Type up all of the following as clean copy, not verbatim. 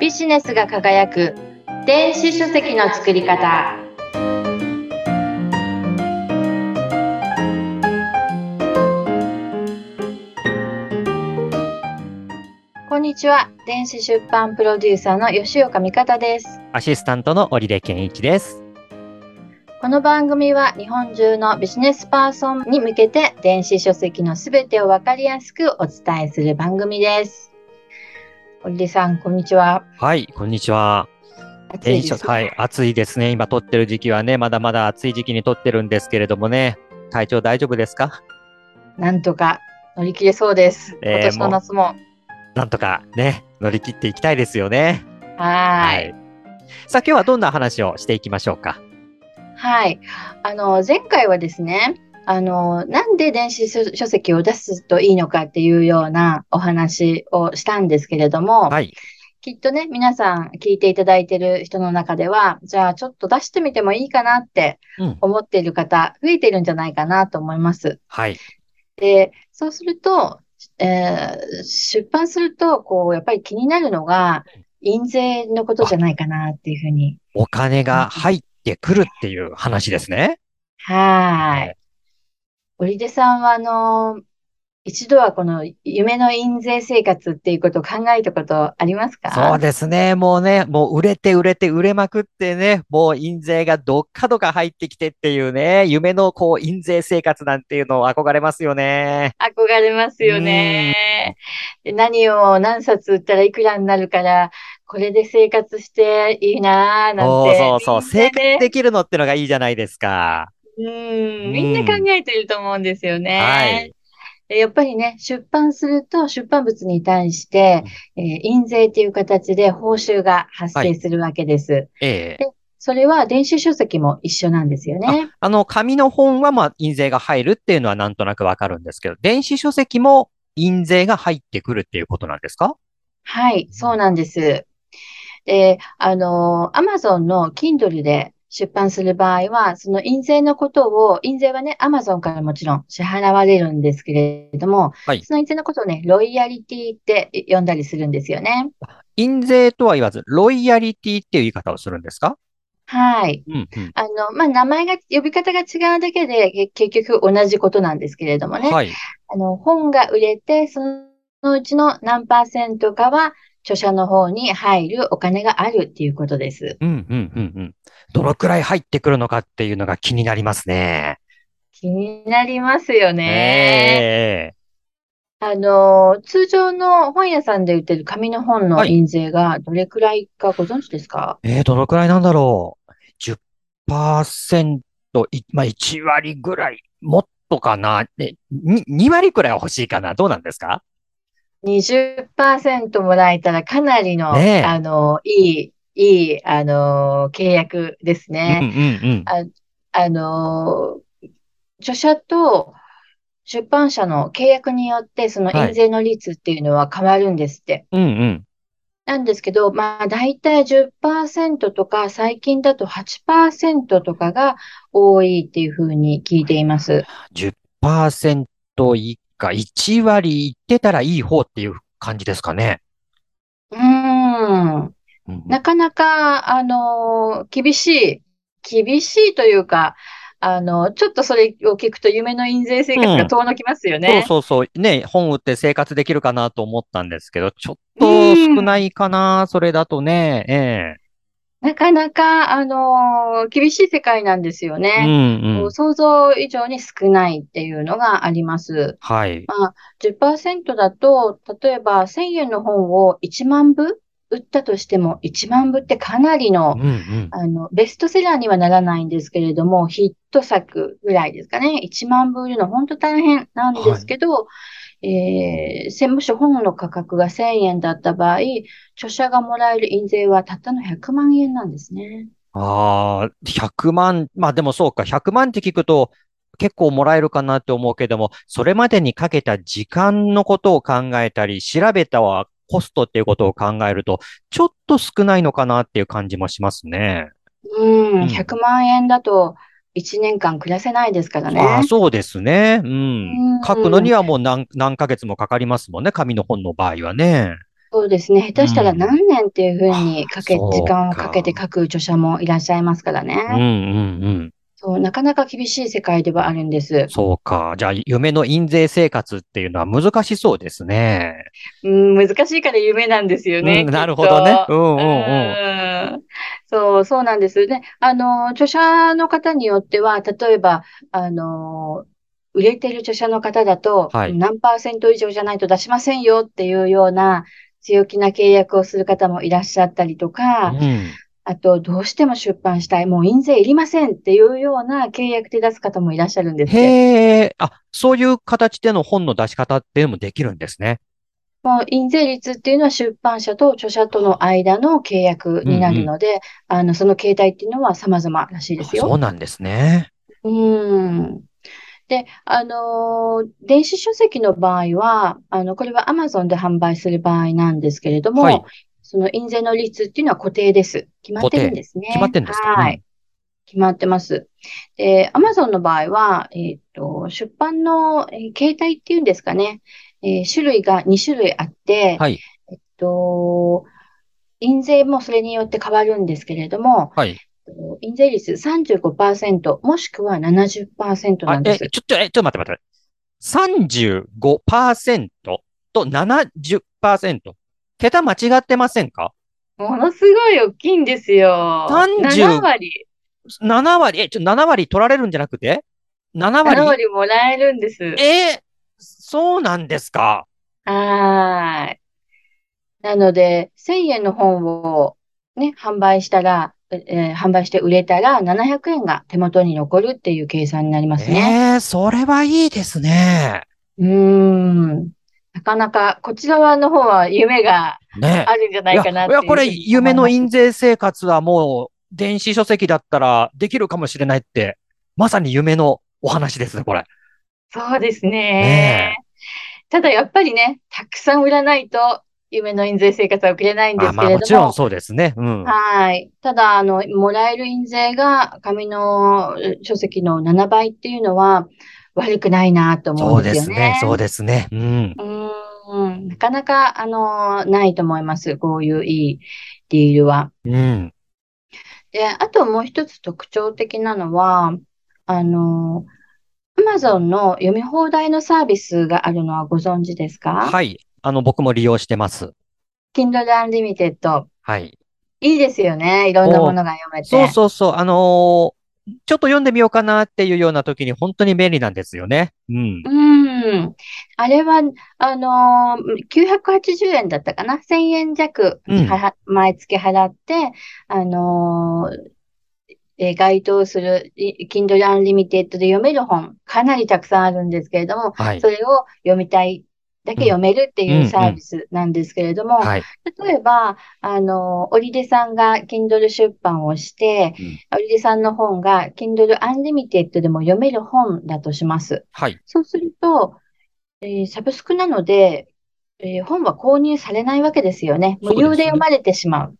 ビジネスが輝く電子書籍の作り方。こんにちは、電子出版プロデューサーの吉岡美方です。アシスタントの織出健一です。この番組は日本中のビジネスパーソンに向けて電子書籍のすべてを分かりやすくお伝えする番組です。織出さん、こんにちは。はい、こんにちは。暑いですね。はい、暑いですね。今撮ってる時期はね、まだまだ暑い時期に撮ってるんですけれどもね、体調大丈夫ですか？なんとか乗り切れそうです。今年の夏も。なんとかね、乗り切っていきたいですよね。はい。さあ、今日はどんな話をしていきましょうか？はい。前回はですね、なんで電子書籍を出すといいのかっていうようなお話をしたんですけれども、はい、きっとね、皆さん聞いていただいている人の中では、じゃあちょっと出してみてもいいかなって思っている方、増えているんじゃないかなと思います。はい。で、そうすると、出版すると、やっぱり気になるのが、印税のことじゃないかなっていうふうに。お金が入ってくるっていう話ですね。はい。織出さんは一度はこの夢の印税生活っていうことを考えたことありますか？そうですね。もうね、もう売れまくってね、もう印税がどっかどか入ってきてっていうね、夢の印税生活なんていうのを憧れますよね。憧れますよね。で、何を何冊売ったらいくらになるから、これで生活していいなぁなんて。そう、生活できるのってのがいいじゃないですか。みんな考えてると思うんですよね。はい。やっぱりね、出版すると出版物に対して、印税っていう形で報酬が発生するわけです。はい、で、それは電子書籍も一緒なんですよね。紙の本は印税が入るっていうのはなんとなくわかるんですけど、電子書籍も印税が入ってくるっていうことなんですか？はい、そうなんです。Amazon の Kindle で出版する場合は、その印税のことを、印税はね、Amazon からもちろん支払われるんですけれども、はい、その印税のことをね、ロイヤリティって呼んだりするんですよね。印税とは言わず、ロイヤリティっていう言い方をするんですか？はい。名前が、呼び方が違うだけで、結局同じことなんですけれどもね。はい。本が売れて、そのうちの何%かは、著者の方に入るお金があるっていうことです。どのくらい入ってくるのかっていうのが気になりますね。気になりますよね。通常の本屋さんで売ってる紙の本の印税がどれくらいかご存知ですか？はい、どのくらいなんだろう。10%、1割ぐらい、もっとかな。2割くらいは欲しいかな。どうなんですか？20% もらえたらかなりの、ね、いい、契約ですね。著者と出版社の契約によって、その印税の率っていうのは変わるんですって。なんですけど、だいたい 10% とか、最近だと 8% とかが多いっていうふうに聞いています。10% 以下。1割いってたらいい方っていう感じですかね。なかなか、厳しいというか、ちょっとそれを聞くと夢の印税生活が遠のきますよね。そう。ね、本売って生活できるかなと思ったんですけど、ちょっと少ないかな、それだとね。なかなか、厳しい世界なんですよね。想像以上に少ないっていうのがあります。はい。10% だと、例えば1000円の本を1万部売ったとしても、1万部ってかなりの、ベストセラーにはならないんですけれども、ヒット作ぐらいですかね。1万部売るの本当大変なんですけど、もし本の価格が1000円だった場合、著者がもらえる印税はたったの100万円なんですね。100万、でもそうか、100万って聞くと結構もらえるかなって思うけども、それまでにかけた時間のことを考えたり、調べたはコストっていうことを考えると、ちょっと少ないのかなっていう感じもしますね。100万円だと、1年間暮らせないですからね。そうですね。書くのにはもう何ヶ月もかかりますもんね。紙の本の場合はね。そうですね。下手したら何年っていうふうにそうか時間をかけて書く著者もいらっしゃいますからうんうね。んうん。そう、なかなか厳しい世界ではあるんです。そうか。じゃあ、夢の印税生活っていうのは難しそうですね。難しいから夢なんですよね。なるほどね。きっとそうなんですね。著者の方によっては、例えば、売れてる著者の方だと、はい何パーセント以上じゃないと出しませんよっていうような強気な契約をする方もいらっしゃったりとか、うん。あと、どうしても出版したい、もう印税いりませんっていうような契約で出す方もいらっしゃるんですね。へえ。あ、そういう形での本の出し方っていうのもできるんですね。もう印税率っていうのは出版社と著者との間の契約になるので、その形態っていうのは様々らしいですよ。そうなんですね。で、電子書籍の場合は、これは Amazon で販売する場合なんですけれども、はいその印税の率っていうのは固定です。決まってるんですね。決まってるんですかはい。決まってます。で、Amazon の場合は、出版の形態っていうんですかね、種類が2種類あって、はい。印税もそれによって変わるんですけれども、はい。印税率 35% もしくは 70% なんです。ちょっと待って待って。35% と 70%。桁間違ってませんか？ものすごい大きいんですよ。7割。7割取られるんじゃなくて ?7 割。7割もらえるんです。そうなんですか。はい。なので、1000円の本をね、販売して売れたら700円が手元に残るっていう計算になりますね。それはいいですね。なかなか、こちら側の方は夢があるんじゃないかなっていう。いや、これ、夢の印税生活はもう、電子書籍だったらできるかもしれないって、まさに夢のお話ですね、これ。そうですね。ただやっぱりね、たくさん売らないと、夢の印税生活は送れないんですけれども。もちろんそうですね。はい。ただ、もらえる印税が紙の書籍の7倍っていうのは、悪くないなと思うんですよね。そうですね。そうですね。なかなか、ないと思います。こういういいディールは。で、あともう一つ特徴的なのは、Amazon の読み放題のサービスがあるのはご存知ですか？はい。僕も利用してます。Kindle Unlimited。はい。いいですよね。いろんなものが読めて。ちょっと読んでみようかなっていうような時に本当に便利なんですよね。あれは、980円だったかな ?1000 円弱、毎月払って、該当する Kindle Unlimited で読める本、かなりたくさんあるんですけれども、それを読みたいだけ読めるっていうサービスなんですけれども、例えば、織出さんが Kindle 出版をして、織出さんの本が Kindle Unlimited でも読める本だとします。そうすると、サブスクなので、本は購入されないわけですよね。無料で読まれてしまう。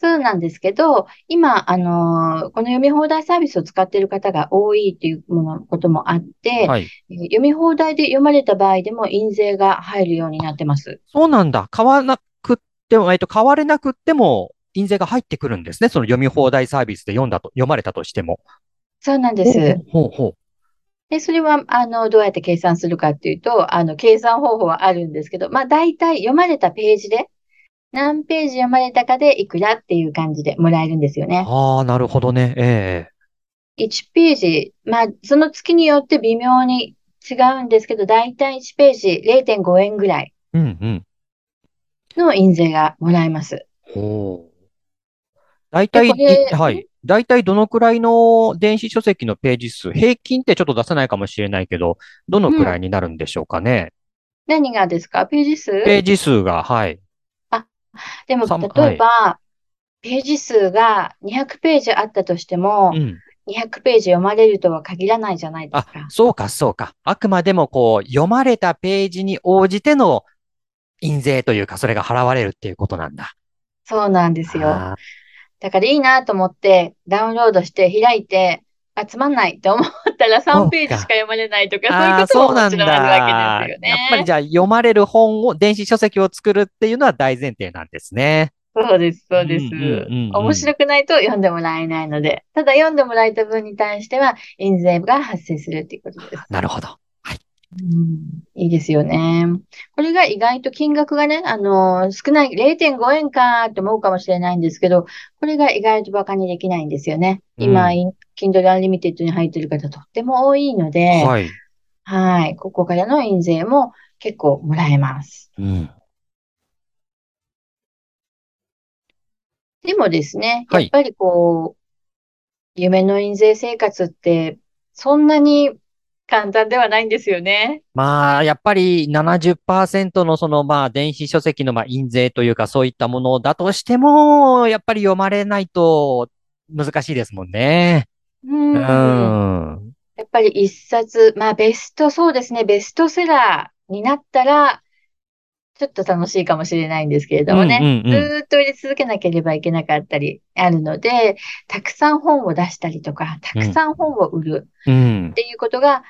そうなんですけど、今、この読み放題サービスを使っている方が多いということもあって、読み放題で読まれた場合でも印税が入るようになってます。そうなんだ。買われなくっても印税が入ってくるんですね。その読み放題サービスで読まれたとしても。そうなんです。で、それは、どうやって計算するかっていうと、計算方法はあるんですけど、大体読まれたページで、何ページ読まれたかでいくらっていう感じでもらえるんですよね。なるほどね。1ページ、その月によって微妙に違うんですけど、だいたい1ページ 0.5 円ぐらいの印税がもらえます。だいたいどのくらいの電子書籍のページ数、平均ってちょっと出せないかもしれないけど、どのくらいになるんでしょうかね。何がですか？ページ数？ページ数が、でも、例えば、ページ数が200ページあったとしても、200ページ読まれるとは限らないじゃないですか。そうか。あくまでも、読まれたページに応じての印税というか、それが払われるっていうことなんだ。そうなんですよ。だからいいなと思って、ダウンロードして開いて、あ、つまんないって思ったら3ページしか読まれないとか、そういうことももちろんあるわけですよね。やっぱりじゃあ読まれる本を、電子書籍を作るっていうのは大前提なんですね。そうです、そうです、うんうんうん。面白くないと読んでもらえないので、ただ読んでもらえた分に対しては、印税が発生するっていうことです。なるほど。はい。うん、いいですよね。これが意外と金額がね、少ない、0.5 円かって思うかもしれないんですけど、これが意外とバカにできないんですよね。今、Kindle Unlimited に入ってる方とっても多いので、はい。はい。ここからの印税も結構もらえます。うん。でもですね、やっぱりはい、夢の印税生活って、そんなに簡単ではないんですよね。まあ、やっぱり 70% のその、まあ、電子書籍の、まあ、印税というか、そういったものだとしても、やっぱり読まれないと難しいですもんね。やっぱり一冊、まあ、ベストセラーになったら、ちょっと楽しいかもしれないんですけれどもね、ずっと入れ続けなければいけなかったりあるので、たくさん本を出したりとか、たくさん本を売るっていうことが、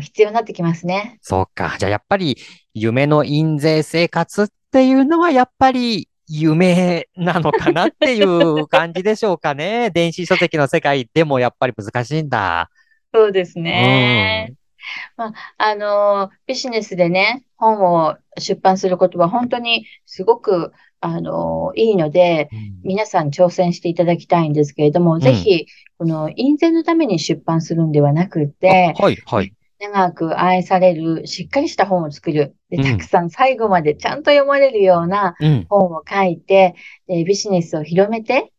必要になってきますね。そうか。じゃあやっぱり夢の印税生活っていうのはやっぱり夢なのかなっていう感じでしょうかね。電子書籍の世界でもやっぱり難しいんだ。そうですね。まあ、ビジネスでね、本を出版することは本当にすごく、いいので、皆さん挑戦していただきたいんですけれども、ぜひ、この印税のために出版するんではなくて、はいはい、長く愛される、しっかりした本を作る。で、たくさん最後までちゃんと読まれるような本を書いて、でビジネスを広めて、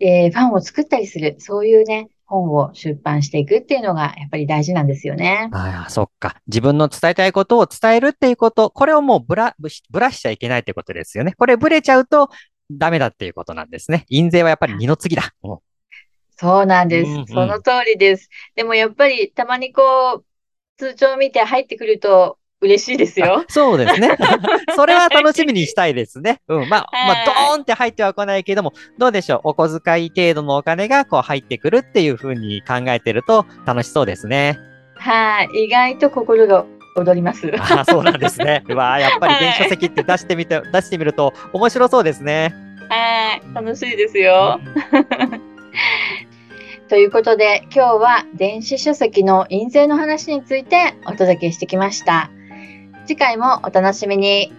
でファンを作ったりする、そういうね、本を出版していくっていうのがやっぱり大事なんですよね。ああ、そっか。自分の伝えたいことを伝えるっていうこと、これをもうぶらしちゃいけないってことですよね。これぶれちゃうとダメだっていうことなんですね。印税はやっぱり二の次だ。そうなんです、うんうん。その通りです。でもやっぱりたまに通帳を見て入ってくると嬉しいですよ。そうですね。それは楽しみにしたいですね。うん。まあ、ドーンって入っては来ないけども、どうでしょう。お小遣い程度のお金が入ってくるっていう風に考えてると楽しそうですね。はい。意外と心が踊ります。あ、そうなんですね。うわ、やっぱり電子書籍って出してみると面白そうですね。はい。楽しいですよ。ということで、今日は電子書籍の印税の話についてお届けしてきました。次回もお楽しみに。